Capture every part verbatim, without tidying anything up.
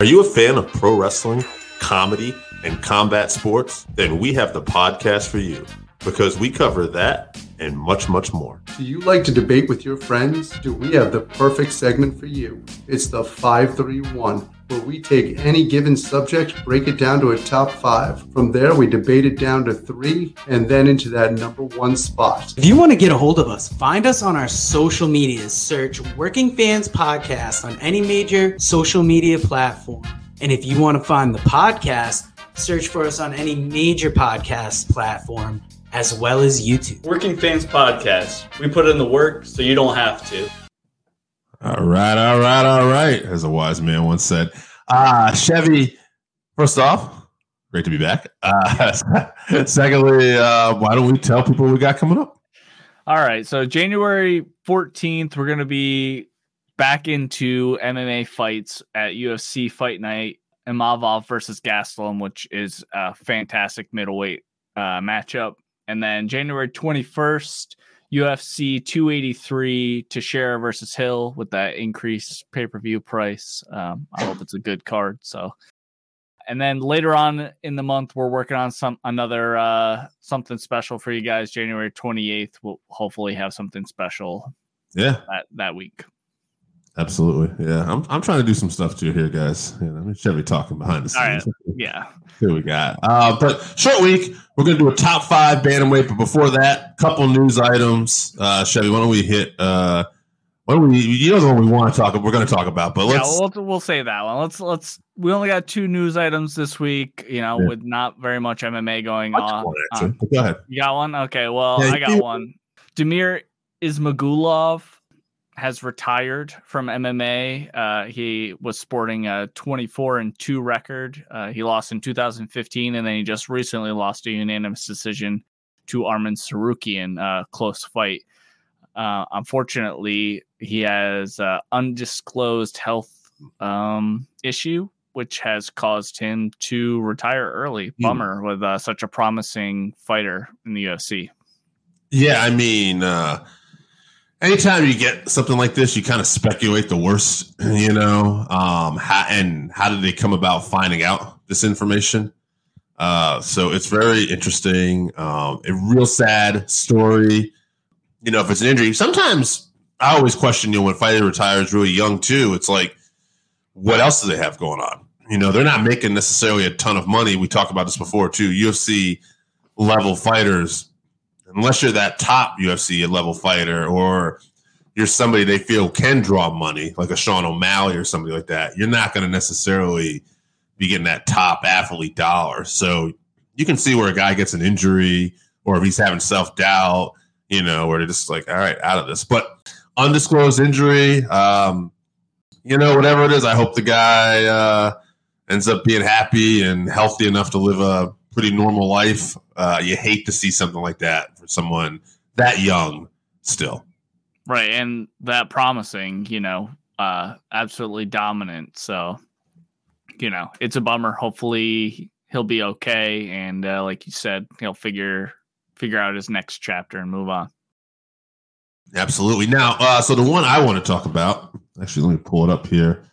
Are you a fan of pro wrestling, comedy, and combat sports? Then we have the podcast for you because we cover that and much, much more. Do you like to debate with your friends? Do we have the perfect segment for you? It's the five three one, where we take any given subject, break it down to a top five. From there, we debate it down to three and then into that number one spot. If you want to get a hold of us, find us on our social media. Search Working Fans Podcast on any major social media platform. And if you want to find the podcast, search for us on any major podcast platform, as well as YouTube. Working Fans Podcast. We put in the work so you don't have to. All right, all right, all right, as a wise man once said. Uh, Chevy, first off, great to be back. Uh, secondly, uh, why don't we tell people what we got coming up? All right, so January fourteenth, we're going to be back into M M A fights at U F C Fight Night. Imavov versus Gastelum, which is a fantastic middleweight uh, matchup. And then January twenty-first, U F C two eighty-three, Teixeira versus Hill with that increased pay-per-view price. Um, I hope it's a good card. So, and then later on in the month, we're working on some another uh, something special for you guys. January twenty-eighth, we'll hopefully have something special. Yeah, that, that week. Absolutely, yeah. I'm I'm trying to do some stuff too here, guys. You know, Chevy talking behind the scenes. All right. Yeah, here we got. Uh, but short week, we're gonna do a top five bantamweight. But before that, couple news items. Uh, Chevy, why don't we hit? Uh, why don't we? You know the one we want to talk. We're gonna talk about. But let's yeah, we'll, we'll say that one. Let's let's. We only got two news items this week. You know, yeah. with not very much M M A going on. One, um, go ahead. You got one? Okay. Well, yeah, I got yeah. one. Demir Ismagulov has retired from M M A. Uh, he was sporting a twenty-four and two record. Uh, he lost in two thousand fifteen, and then he just recently lost a unanimous decision to Armin Saruki in a close fight. Uh, unfortunately, he has an undisclosed health um, issue, which has caused him to retire early. Bummer mm. with uh, such a promising fighter in the U F C. Yeah, I mean... Uh... Anytime you get something like this, you kind of speculate the worst, you know. Um, how, and how did they come about finding out this information? Uh, so it's very interesting. Um, a real sad story. You know, if it's an injury, sometimes I always question, you know, when a fighter retires really young too, it's like, what else do they have going on? You know, they're not making necessarily a ton of money. We talked about this before too. U F C level fighters, unless you're that top U F C level fighter or you're somebody they feel can draw money, like a Sean O'Malley or somebody like that, you're not going to necessarily be getting that top athlete dollar. So you can see where a guy gets an injury or if he's having self-doubt, you know, where they're just like, all right, out of this. But undisclosed injury, um, you know, whatever it is, I hope the guy uh, ends up being happy and healthy enough to live a pretty normal life. Uh, you hate to see something like that for someone that young still. Right. And that promising, you know, uh, absolutely dominant. So, you know, it's a bummer. Hopefully he'll be okay. And uh, like you said, he'll figure, figure out his next chapter and move on. Absolutely. Now, uh, so the one I want to talk about, actually, let me pull it up here.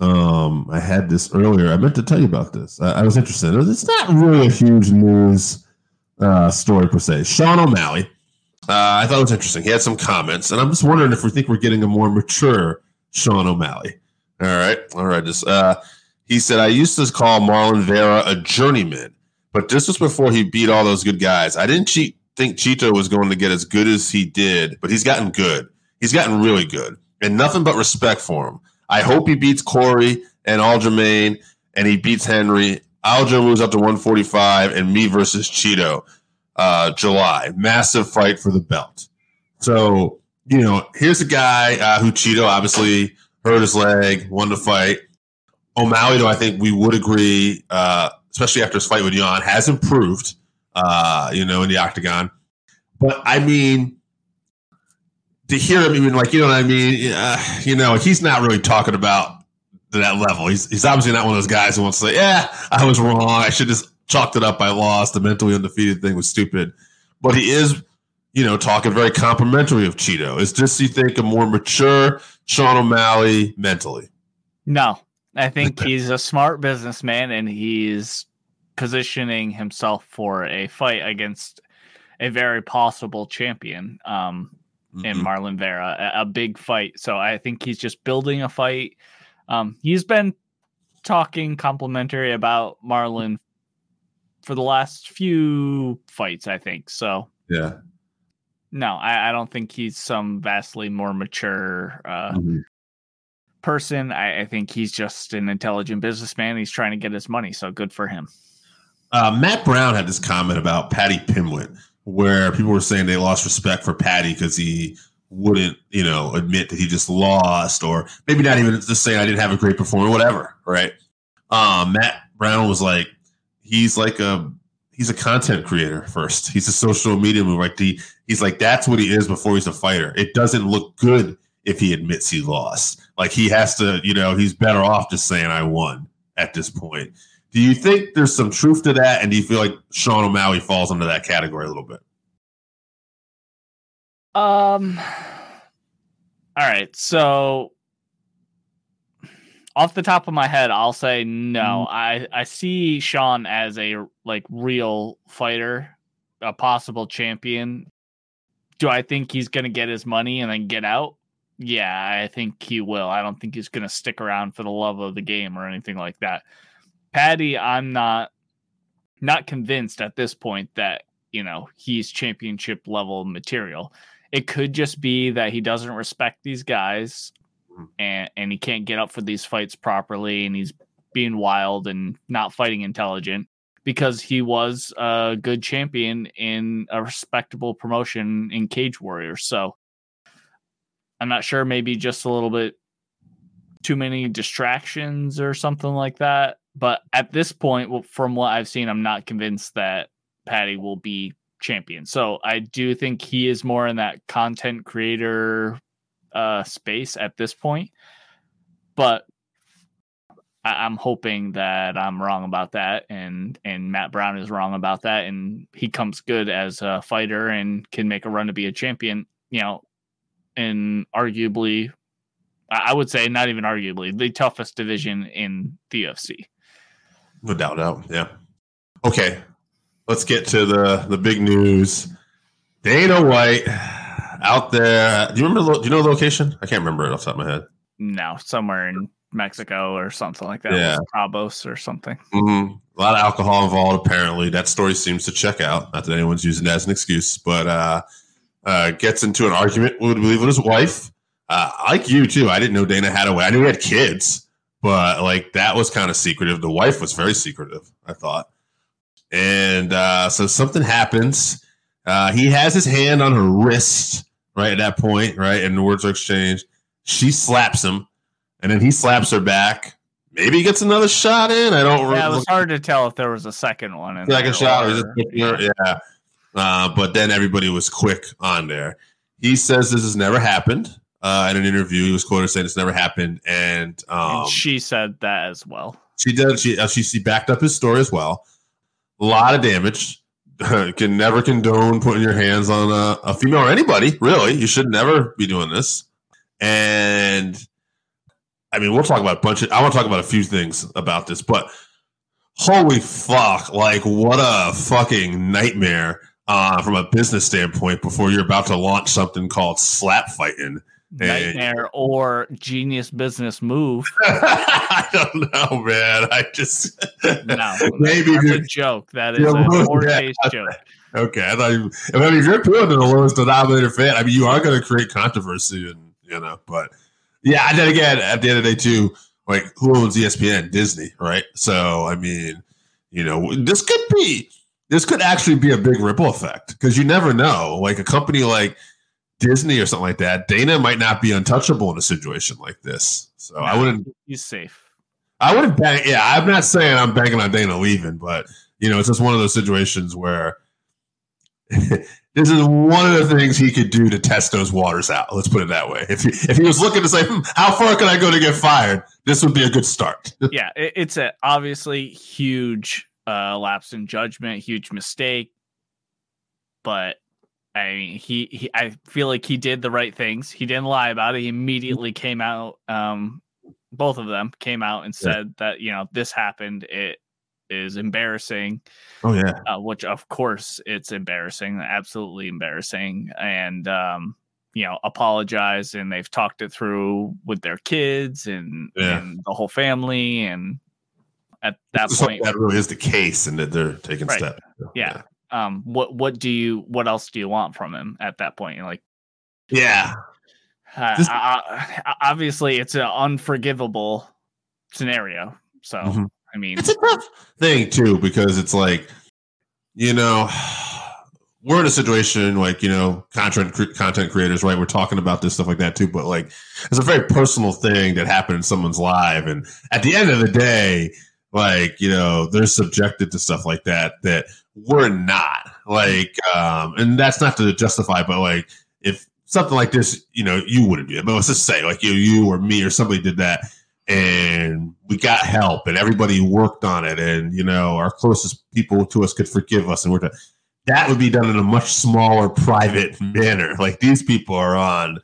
Um, I had this earlier. I meant to tell you about this. I, I was interested. It's not really a huge news uh, story per se. Sean O'Malley, uh, I thought it was interesting. He had some comments, and I'm just wondering if we think we're getting a more mature Sean O'Malley. All right, all right. Just uh, he said, I used to call Marlon Vera a journeyman, but this was before he beat all those good guys. I didn't cheat, think Cheeto was going to get as good as he did, but he's gotten good. He's gotten really good, and nothing but respect for him. I hope he beats Corey and Aljamain, and he beats Henry. Aljo moves up to one forty-five, and me versus Cheeto, uh, July. Massive fight for the belt. So, you know, here's a guy uh, who Cheeto obviously hurt his leg, won the fight. O'Malley, though, I think we would agree, uh, especially after his fight with Jan, has improved, uh, you know, in the octagon. But, I mean... to hear him even like, you know what I mean? Uh, you know, he's not really talking about to that level. He's he's obviously not one of those guys who wants to say, yeah, I was wrong. I should just chalked it up. I lost. The mentally undefeated thing was stupid. But he is, you know, talking very complimentary of Cheeto. Is this, you think, a more mature Sean O'Malley mentally? No, I think he's a smart businessman, and he's positioning himself for a fight against a very possible champion um, mm-hmm. in Marlon Vera, a, a big fight. So I think he's just building a fight. Um, he's been talking complimentary about Marlon for the last few fights, I think. So yeah, no, I, I don't think he's some vastly more mature uh, mm-hmm. person. I, I think he's just an intelligent businessman. He's trying to get his money, so good for him. Uh, Matt Brown had this comment about Patty Pimlet, where people were saying they lost respect for Patty because he wouldn't, you know, admit that he just lost, or maybe not even just saying I didn't have a great performance, whatever, right? Um, Matt Brown was like, he's like a he's a content creator first. He's a social media mover. Like the, he's like that's what he is before he's a fighter. It doesn't look good if he admits he lost. Like he has to, you know, he's better off just saying I won at this point. Do you think there's some truth to that, and do you feel like Sean O'Malley falls into that category a little bit? Um. All right, so off the top of my head, I'll say no. Mm. I, I see Sean as a like real fighter, a possible champion. Do I think he's going to get his money and then get out? Yeah, I think he will. I don't think he's going to stick around for the love of the game or anything like that. Patty, I'm not not convinced at this point that, you know, he's championship level material. It could just be that he doesn't respect these guys and, and he can't get up for these fights properly, and he's being wild and not fighting intelligent, because he was a good champion in a respectable promotion in Cage Warriors. So I'm not sure, maybe just a little bit too many distractions or something like that. But at this point, from what I've seen, I'm not convinced that Patty will be champion. So I do think he is more in that content creator uh, space at this point. But I- I'm hoping that I'm wrong about that, and and Matt Brown is wrong about that, and he comes good as a fighter and can make a run to be a champion, you know, and arguably, I would say not even arguably, the toughest division in the U F C. Without doubt, yeah. Okay, let's get to the, the big news. Dana White out there. Do you remember? Do you know the location? I can't remember it off the top of my head. No, somewhere in Mexico or something like that. Yeah, Cabos or something. Mm-hmm. A lot of alcohol involved, apparently. That story seems to check out. Not that anyone's using that as an excuse, but uh, uh, gets into an argument, we would believe, with his wife. Uh, like you too, I didn't know Dana had a wife. I knew he had kids, but like that was kind of secretive. The wife was very secretive, I thought. And uh, so something happens. Uh, he has his hand on her wrist, right at that point, right? And the words are exchanged. She slaps him, and then he slaps her back. Maybe he gets another shot in. I don't. Yeah, remember. It was hard to tell if there was a second one. In second shot, or just yeah. yeah. Uh, but then everybody was quick on there. He says this has never happened. Uh, in an interview, he was quoted saying it's never happened, and, um, and she said that as well. She did. She uh, she she backed up his story as well. A lot of damage. Can never condone putting your hands on a, a female or anybody. Really, you should never be doing this. And I mean, we'll talk about a bunch of. I want to talk about a few things about this, but holy fuck! Like, what a fucking nightmare uh, from a business standpoint. Before you're about to launch something called Slap Fightin'. Nightmare or genius business move. I don't know, man. I just no. Maybe that's a joke. That is a poor-taste joke. Okay, I thought. You, I mean, if you're appealing to the lowest denominator fan, I mean, you are going to create controversy, and you know. But yeah, and then again, at the end of the day, too, like who owns E S P N? Disney, right? So I mean, you know, this could be, this could actually be a big ripple effect, because you never know. Like a company like Disney or something like that, Dana might not be untouchable in a situation like this. So no, I wouldn't. He's safe. I wouldn't bang. Yeah, I'm not saying I'm banking on Dana leaving, but you know, it's just one of those situations where this is one of the things he could do to test those waters out. Let's put it that way. If he, if he was looking to say, hmm, how far can I go to get fired? This would be a good start. Yeah, it's a obviously huge uh, lapse in judgment, huge mistake, but. I mean, he, he, I feel like he did the right things. He didn't lie about it. He immediately came out um, both of them came out and said yeah. that, you know, this happened. It is embarrassing. Oh yeah. Uh, which of course it's embarrassing. Absolutely embarrassing. And, um, you know, apologize, and they've talked it through with their kids and, yeah. and the whole family. And at that it's point, that really is the case, and that they're taking right. steps. Yeah. yeah. Um. What What do you? What else do you want from him at that point? You're like, yeah. Uh, this- I, I, obviously, it's an unforgivable scenario. So mm-hmm. I mean, it's a tough thing too, because it's like, you know. We're in a situation like, you know, content content creators, right? We're talking about this stuff like that too, but like it's a very personal thing that happened in someone's life. And at the end of the day, like, you know, they're subjected to stuff like that, that we're not like, um, and that's not to justify, but like if something like this, you know, you wouldn't do it, but let's just say like you, you or me or somebody did that and we got help and everybody worked on it. And, you know, our closest people to us could forgive us. And we're to, that would be done in a much smaller private manner. Like these people are on,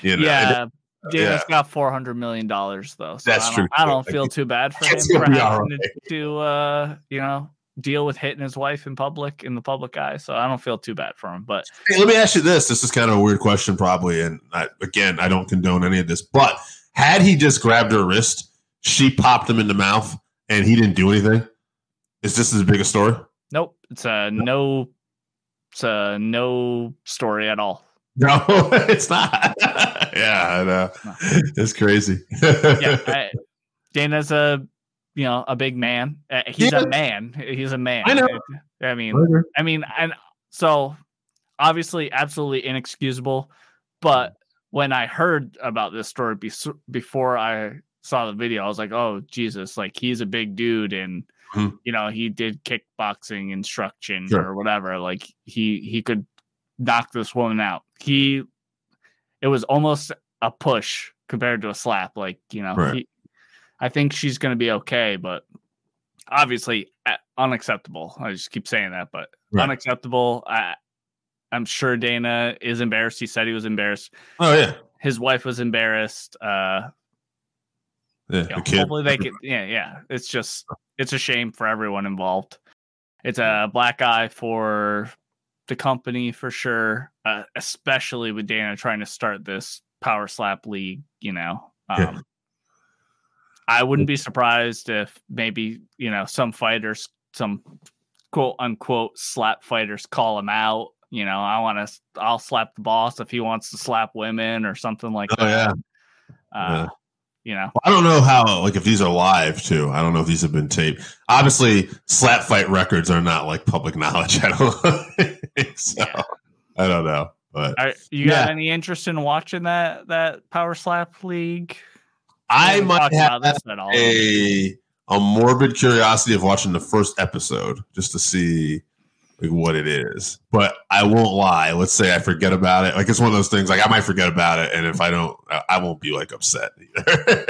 you know. Yeah, Dana's yeah. got four hundred million dollars though. So that's I true. I don't like, feel too bad for him for having right. to, uh, you know, deal with hitting his wife in public, in the public eye. So I don't feel too bad for him. But hey, let me ask you this. This is kind of a weird question probably. And I, again, I don't condone any of this, but had he just grabbed her wrist, she popped him in the mouth and he didn't do anything. Is this as big a story? Nope. It's a no. It's a no story at all. No, it's not. yeah, I know. No. It's crazy. yeah, I, Dana's a you know a big man. Uh, he's yeah. a man. He's a man. I know. I mean, Later. I mean, and so obviously, absolutely inexcusable. But when I heard about this story be- before I saw the video, I was like, oh Jesus! Like he's a big dude, and. You know, he did kickboxing instruction sure. or whatever. Like he he could knock this woman out. He it was almost a push compared to a slap. Like, you know, right. he, I think she's going to be okay, but obviously uh, unacceptable. I just keep saying that, but right. unacceptable. I, I'm sure Dana is embarrassed. He said he was embarrassed. Oh yeah, his wife was embarrassed. Uh, yeah, you know, the hopefully they could. Yeah, yeah. It's just. It's a shame for everyone involved. It's a black eye for the company for sure, uh, especially with Dana trying to start this power slap league. You know, um, yeah. I wouldn't be surprised if maybe, you know, some fighters, some quote unquote slap fighters call him out. You know, I want to, I'll slap the boss if he wants to slap women or something like oh, that. Yeah. Uh, yeah. You know, well, I don't know how, like, if these are live too. I don't know if these have been taped. Obviously, slap fight records are not like public knowledge. I don't. so, yeah. I don't know. But are, you yeah. got any interest in watching that that Power Slap League? I, I might have this at all. a a morbid curiosity of watching the first episode just to see like what it is. But I won't lie. Let's say I forget about it. Like it's one of those things. Like I might forget about it, and if I don't, I won't be like upset either.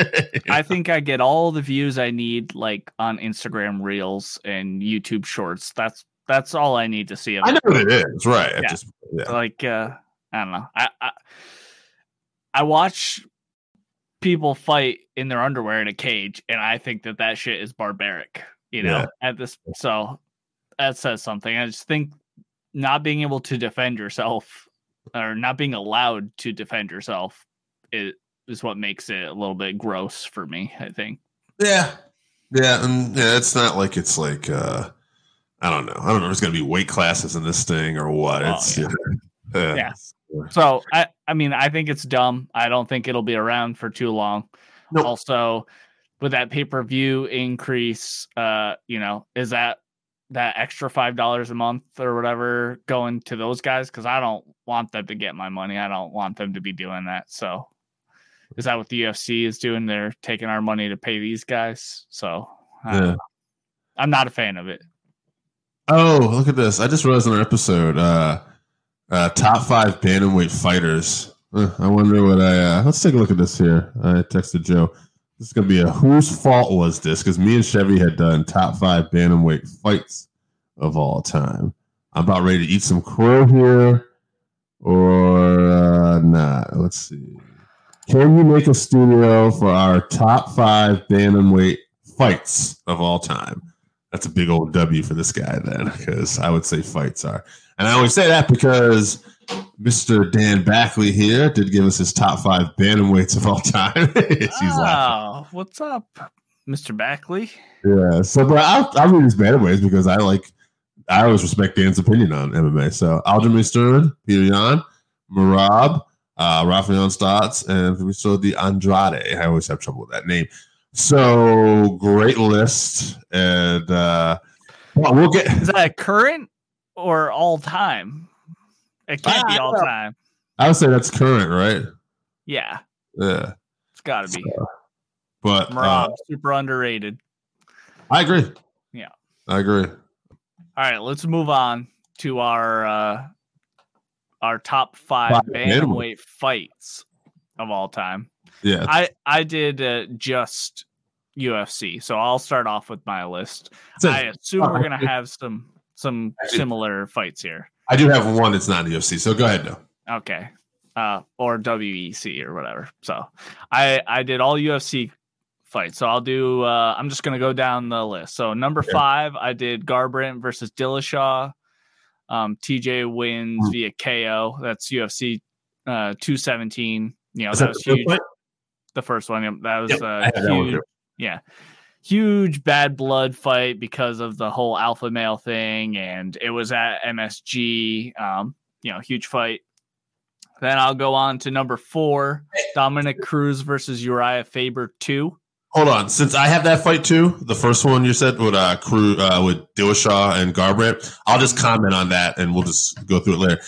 I think I get all the views I need, like on Instagram Reels and YouTube Shorts. That's that's all I need to see. Of I know what it is, right? Yeah. I just, yeah. Like uh, I don't know. I, I I watch people fight in their underwear in a cage, and I think that that shit is barbaric. You know, yeah. at this so. That says something. I just think not being able to defend yourself or not being allowed to defend yourself is, is what makes it a little bit gross for me, I think. Yeah. Yeah. And yeah, it's not like it's like, uh, I don't know. I don't know if it's going to be weight classes in this thing or what. Oh, it's, yeah. Yeah. yeah. So, I, I mean, I think it's dumb. I don't think it'll be around for too long. Nope. Also, with that pay-per-view increase, uh, you know, is that, that extra five dollars a month or whatever going to those guys. Cause I don't want them to get my money. I don't want them to be doing that. So is that what the U F C is doing? They're taking our money to pay these guys. So yeah. I'm not a fan of it. Oh, look at this. I just realized in our episode, uh, uh, top five bantamweight fighters. Uh, I wonder what I, uh, let's take a look at this here. I texted Joe. This is going to be a whose fault was this? Because me and Chevy had done top five bantamweight fights of all time. I'm about ready to eat some crow here or uh, not. Nah. Let's see. Can you make a studio for our top five bantamweight fights of all time? That's a big old W for this guy then, because I would say fights are. And I always say that because Mister Dan Backley here did give us his top five bantamweights of all time. She's oh, laughing. What's up, Mister Backley? Yeah, so but I'll, I'll read his bantamweights because I like I always respect Dan's opinion on M M A. So Aljamain Stern, Peter Jan, Marab, uh, Raphaelon Stotts, and we saw the Andrade. I always have trouble with that name. So great list, and uh, well, we'll get. Is that current or all time? It can't ah, be all time. I would say that's current, right? Yeah. Yeah. It's got to be. So, but Marab, uh, super underrated. I agree. Yeah. I agree. All right, let's move on to our uh, our top five, five bantamweight fights of all time. Yeah, I I did uh, just U F C, so I'll start off with my list. A, I assume uh, we're gonna have some some similar fights here. I do have one that's not in the U F C, so go ahead, though. No. Okay, uh, or W E C or whatever. So I I did all U F C fight. So I'll do, uh, I'm just going to go down the list. So number yeah. five, I did Garbrandt versus Dillashaw. Um, T J wins mm-hmm. via K O. That's U F C uh, two seventeen. You know, is that, that was the huge. First the first one. That was yep, uh, huge. That one yeah. Huge bad blood fight because of the whole alpha male thing. And it was at M S G. Um, you know, huge fight. Then I'll go on to number four, Dominic Cruz versus Uriah Faber two. Hold on, since I have that fight too, the first one you said with uh, Crew, uh, with Dillashaw and Garbrandt, I'll just comment on that and we'll just go through it later.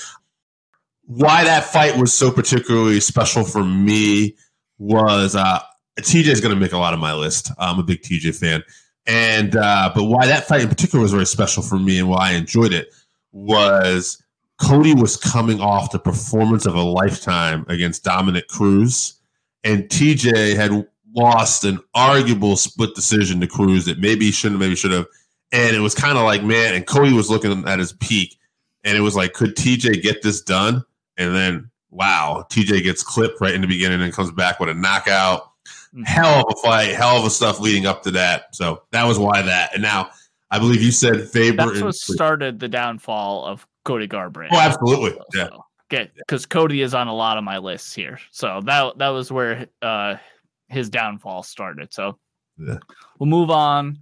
Why that fight was so particularly special for me was uh, T J's going to make a lot of my list. I'm a big T J fan, and uh, but why that fight in particular was very special for me and why I enjoyed it was Cody was coming off the performance of a lifetime against Dominic Cruz, and T J had lost an arguable split decision to Cruz that maybe he shouldn't, maybe should have. And it was kind of like, man, and Cody was looking at his peak, and it was like, could T J get this done? And then, wow, T J gets clipped right in the beginning and comes back with a knockout. Mm-hmm. Hell of a fight, hell of a stuff leading up to that. So that was why that. And now I believe you said Faber. That's what and- started the downfall of Cody Garbrandt. Oh, absolutely. So, yeah. So. Okay, because Cody is on a lot of my lists here. So that, that was where uh, – his downfall started. So yeah. We'll move on.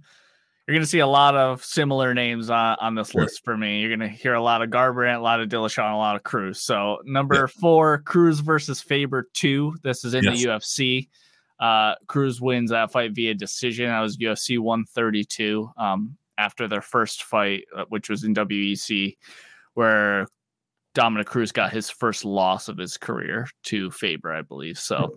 You're going to see a lot of similar names on, on this sure. list for me. You're going to hear a lot of Garbrandt, a lot of Dillashaw, and a lot of Cruz. So number yeah. four, Cruz versus Faber two. This is in yes. the U F C. Uh, Cruz wins that fight via decision. That was U F C one thirty-two um, after their first fight, which was in W E C, where Dominic Cruz got his first loss of his career to Faber, I believe. So yeah.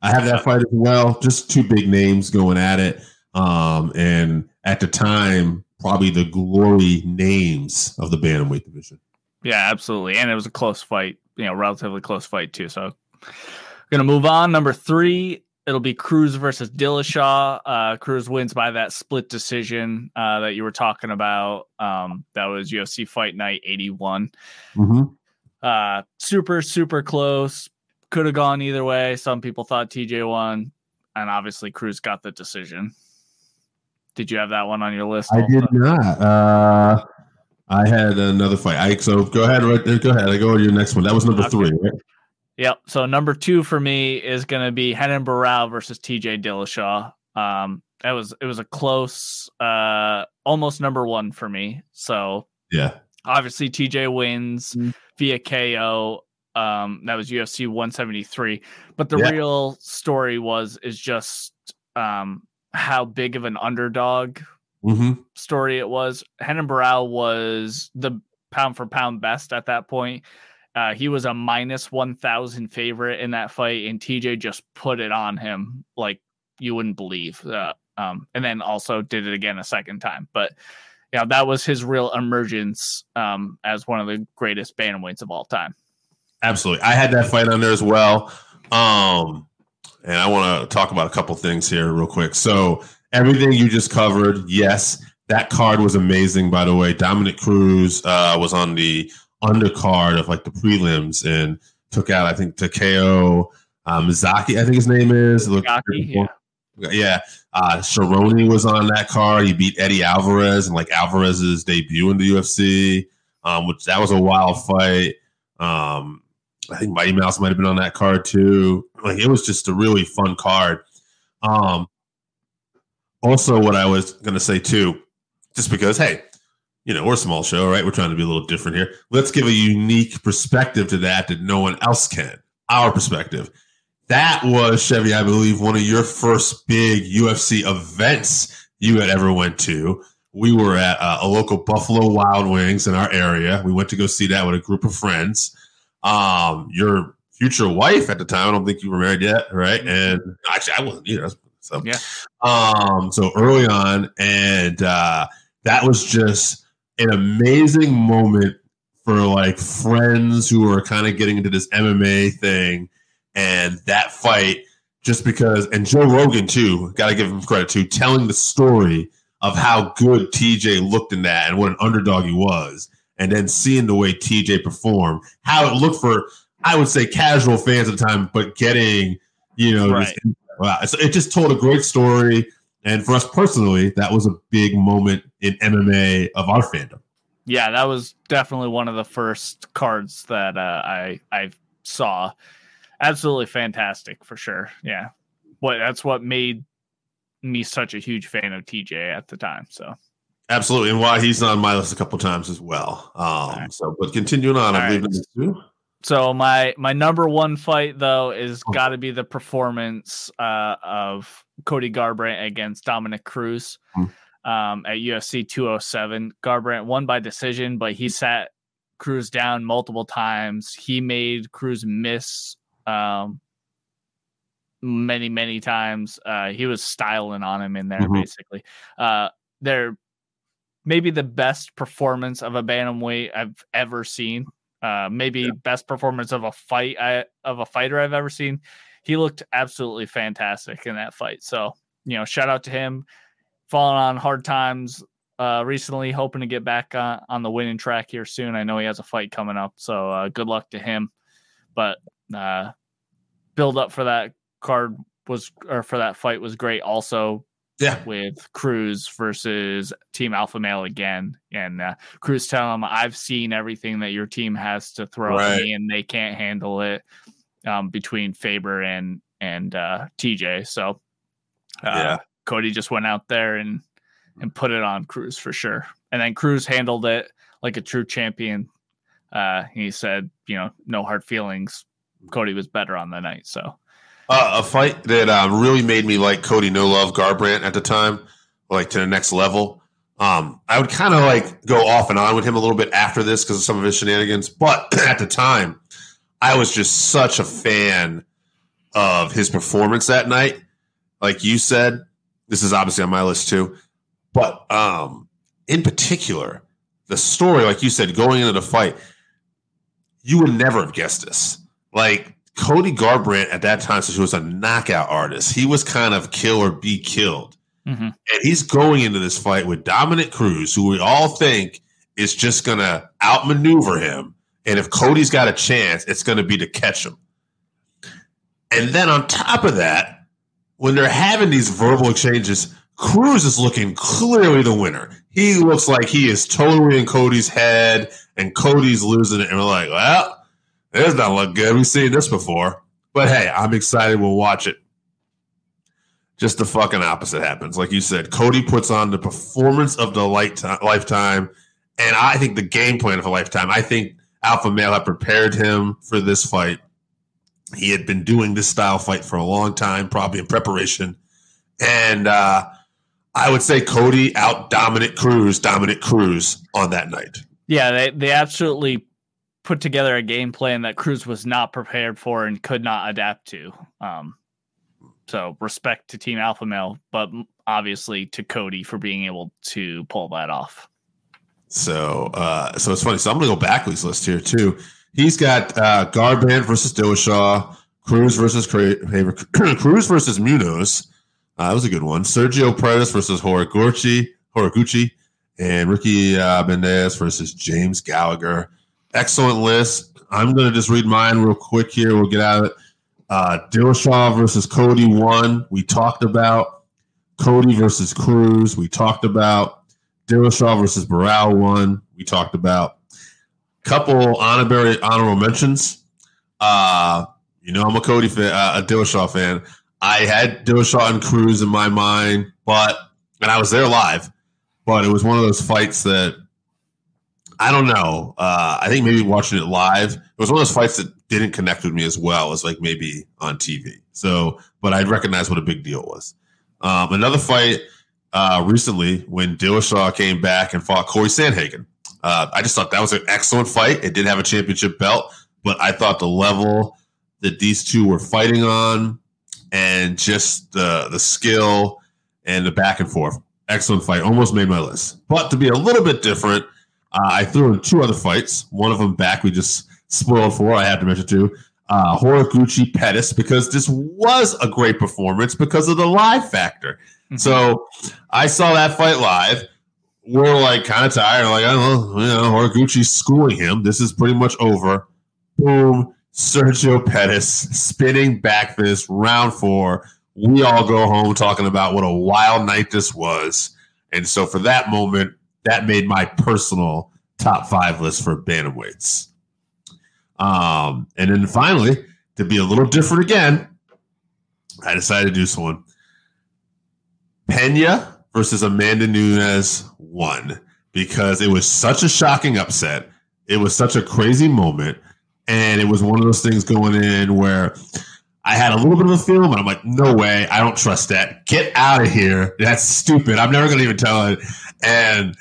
I have that fight as well. Just two big names going at it. Um, and at the time, probably the glory names of the bantamweight division. Yeah, absolutely. And it was a close fight, you know, relatively close fight too. So we're going to move on. Number three, it'll be Cruz versus Dillashaw. Uh, Cruz wins by that split decision uh, that you were talking about. Um, that was U F C Fight Night eighty-one. Mm-hmm. Uh, super, super close. Could have gone either way. Some people thought T J won, and obviously Cruz got the decision. Did you have that one on your list? I also? did not. Uh, I had another fight. I, so go ahead, right there. Go ahead. I go to your next one. That was number okay. three, right? Yep. So number two for me is going to be Renan Barao versus T J Dillashaw. Um, that was it was a close, uh, almost number one for me. So yeah, obviously T J wins mm-hmm. via K O. Um, that was U F C one seventy-three, but the yeah. real story was, is just, um, how big of an underdog mm-hmm. story it was. Renan Barao was the pound for pound best at that point. Uh, he was a minus one thousand favorite in that fight, and T J just put it on him like you wouldn't believe. Uh, um, and then also did it again a second time, but yeah, you know, that was his real emergence, um, as one of the greatest bantamweights of all time. Absolutely. I had that fight on there as well. Um, and I want to talk about a couple things here real quick. So everything you just covered, yes, that card was amazing, by the way. Dominic Cruz uh, was on the undercard of like the prelims and took out, I think, Takeo Um, Mizaki, I think his name is. Mizaki, yeah. Yeah, uh, Cerrone was on that card. He beat Eddie Alvarez and like Alvarez's debut in the U F C, um, which that was a wild fight. Um, I think Mighty Mouse might have been on that card too. Like it was just a really fun card. Um, also, what I was gonna say too, just because, hey, you know, we're a small show, right? We're trying to be a little different here. Let's give a unique perspective to that that no one else can. Our perspective. That was, Chevy, I believe, one of your first big U F C events you had ever went to. We were at uh, a local Buffalo Wild Wings in our area. We went to go see that with a group of friends. Um, your future wife at the time, I don't think you were married yet, right? And actually, I wasn't either. So, yeah. um, so early on, and uh, that was just an amazing moment for like friends who were kind of getting into this M M A thing. And that fight, just because, and Joe Rogan, too, got to give him credit, too, telling the story of how good T J looked in that and what an underdog he was. And then seeing the way T J performed, how it looked for, I would say, casual fans at the time, but getting, you know, right. This, wow. So it just told a great story. And for us personally, that was a big moment in M M A of our fandom. Yeah, that was definitely one of the first cards that uh, I I saw. Absolutely fantastic, for sure. Yeah, what that's what made me such a huge fan of T J at the time. So absolutely, and why he's on my list a couple times as well. Um, right. So, but continuing on, I believe this too. So my my number one fight though is oh. got to be the performance uh, of Cody Garbrandt against Dominic Cruz mm. um, at U F C two oh seven. Garbrandt won by decision, but he sat Cruz down multiple times. He made Cruz miss. Um, many, many times. Uh, he was styling on him in there, mm-hmm. basically. Uh, they're maybe the best performance of a bantamweight I've ever seen. Uh, maybe yeah. best performance of a fight I, of a fighter I've ever seen. He looked absolutely fantastic in that fight. So, you know, shout out to him. Falling on hard times uh, recently, hoping to get back on, on the winning track here soon. I know he has a fight coming up, so uh, good luck to him. But Uh, build up for that card was, or for that fight was great. Also, yeah, with Cruz versus Team Alpha Male again, and uh, Cruz telling him, "I've seen everything that your team has to throw right. at me, and they can't handle it." Um, between Faber and and uh, T J, so uh, yeah. Cody just went out there and and put it on Cruz for sure, and then Cruz handled it like a true champion. Uh, he said, "You know, no hard feelings." Cody was better on the night, so uh, a fight that uh, really made me like Cody no love Garbrandt at the time, like to the next level. Um, I would kind of like go off and on with him a little bit after this because of some of his shenanigans, but at the time, I was just such a fan of his performance that night. Like you said, this is obviously on my list too, but um, in particular, the story, like you said, going into the fight, you would never have guessed this. Like Cody Garbrandt at that time, so he was a knockout artist. He was kind of kill or be killed. Mm-hmm. And he's going into this fight with Dominic Cruz, who we all think is just going to outmaneuver him. And if Cody's got a chance, it's going to be to catch him. And then on top of that, when they're having these verbal exchanges, Cruz is looking clearly the winner. He looks like he is totally in Cody's head, and Cody's losing it. And we're like, well, it does not look good. We've seen this before. But, hey, I'm excited. We'll watch it. Just the fucking opposite happens. Like you said, Cody puts on the performance of the lifetime, and I think the game plan of a lifetime. I think Alpha Male had prepared him for this fight. He had been doing this style fight for a long time, probably in preparation. And uh, I would say Cody out Dominic Cruz, Dominic Cruz on that night. Yeah, they, they absolutely put together a game plan that Cruz was not prepared for and could not adapt to. Um, so respect to Team Alpha Male, but obviously to Cody for being able to pull that off. So, uh, so it's funny. So I'm going to go Backley's list here too. He's got uh, Garbrandt versus Dillashaw, Cruz versus Cra- Haver- Cruz versus Munoz. Uh, that was a good one. Sergio Perez versus Horiguchi, Horiguchi, and Ricky uh, Mendez versus James Gallagher. Excellent list. I'm going to just read mine real quick here. We'll get out of it. Uh, Dillashaw versus Cody won. We talked about Cody versus Cruz. We talked about Dillashaw versus Barao won. We talked about a couple honorary honorable mentions. Uh, you know, I'm a Cody fan, uh, a Dillashaw fan. I had Dillashaw and Cruz in my mind, but and I was there live, but it was one of those fights that I don't know. Uh, I think maybe watching it live, it was one of those fights that didn't connect with me as well as like maybe on T V. So, but I'd recognize what a big deal was. Um, another fight uh, recently when Dillashaw came back and fought Corey Sanhagen. Uh, I just thought that was an excellent fight. It did have a championship belt, but I thought the level that these two were fighting on and just the, the skill and the back and forth. Excellent fight. Almost made my list. But to be a little bit different, uh, I threw in two other fights. One of them back we just spoiled for. I had to mention two. Uh, Horiguchi Pettis, because this was a great performance because of the live factor. Mm-hmm. So I saw that fight live. We're like kind of tired. Like, I don't know, you know, Horiguchi's schooling him. This is pretty much over. Boom. Sergio Pettis spinning back this round four. We all go home talking about what a wild night this was. And so for that moment, that made my personal top five list for bantamweights. Um, and then finally, to be a little different again, I decided to do this one. Pena versus Amanda Nunes won because it was such a shocking upset. It was such a crazy moment. And it was one of those things going in where I had a little bit of a feeling, but I'm like, no way. I don't trust that. Get out of here. That's stupid. I'm never going to even tell it. And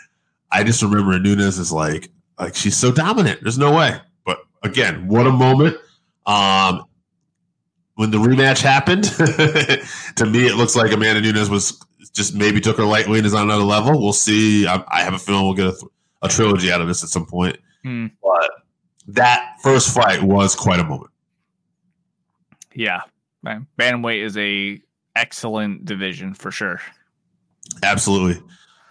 I just remember Nunes is like, like she's so dominant. There's no way. But again, what a moment. Um, when the rematch happened, to me, it looks like Amanda Nunes was just maybe took her lightweight is on another level. We'll see. I, I have a feeling we'll get a, th- a trilogy out of this at some point. Mm. But that first fight was quite a moment. Yeah. Bantamweight is a excellent division for sure. Absolutely.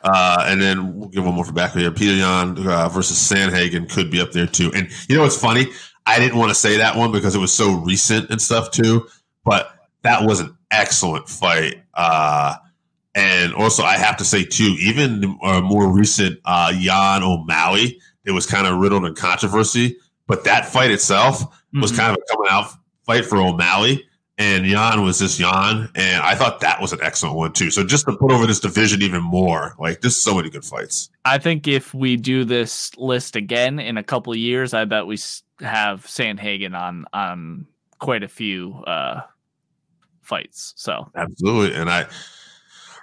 Uh, and then we'll give one more for back here. Peter Jan uh, versus Sanhagen could be up there too. And you know what's funny? I didn't want to say that one because it was so recent and stuff too, but that was an excellent fight. Uh, and also I have to say too, even uh, more recent uh, Jan O'Malley, it was kind of riddled in controversy, but that fight itself was mm-hmm. kind of a coming out fight for O'Malley, and Jan was just Jan, and I thought that was an excellent one too. So just to put over this division even more, like there's so many good fights. I think if we do this list again in a couple of years, I bet we have Sanhagen on on quite a few uh, fights. So absolutely, and I.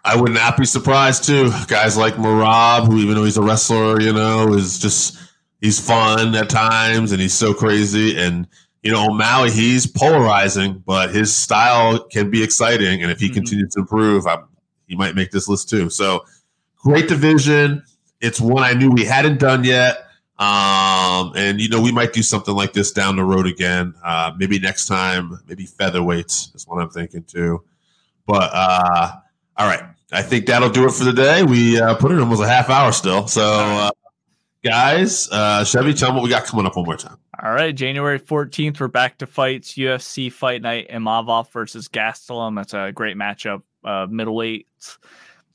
I would not be surprised, too. Guys like Marab, who even though he's a wrestler, you know, is just, he's fun at times, and he's so crazy. And, you know, O'Malley, he's polarizing, but his style can be exciting. And if he mm-hmm. continues to improve, I'm, he might make this list, too. So, great division. It's one I knew we hadn't done yet. Um, and, you know, we might do something like this down the road again. Uh, maybe next time, maybe featherweights is what I'm thinking, too. But, uh, all right. I think that'll do it for the day. We uh, put in almost a half hour still. So, uh, guys, uh, Chevy, tell them what we got coming up one more time. All right. January fourteenth, we're back to fights. U F C Fight Night, Imavov versus Gastelum. That's a great matchup, uh, middleweight.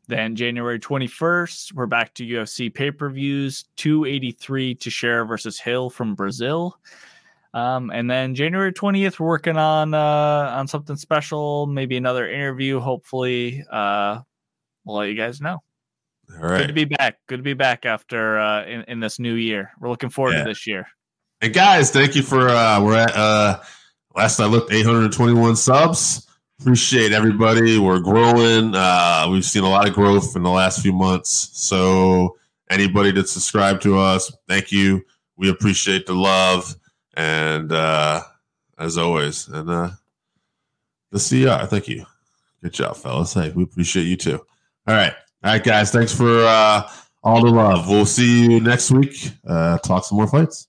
Then January twenty-first, we're back to U F C pay-per-views, two eighty-three Teixeira versus Hill from Brazil. Um, and then January twentieth, we're working on uh, on something special, maybe another interview. Hopefully, uh, we'll let you guys know. All right. Good to be back. Good to be back after uh, in, in this new year. We're looking forward yeah. to this year. And guys, thank you for uh, we're at uh, last I looked eight hundred twenty-one subs. Appreciate everybody. We're growing. Uh, we've seen a lot of growth in the last few months. So anybody that subscribed to us, thank you. We appreciate the love. And uh, as always, and uh, the C R, thank you. Good job, fellas. Hey, we appreciate you too. All right. All right, guys. Thanks for uh, all the love. We'll see you next week. Uh, talk some more fights.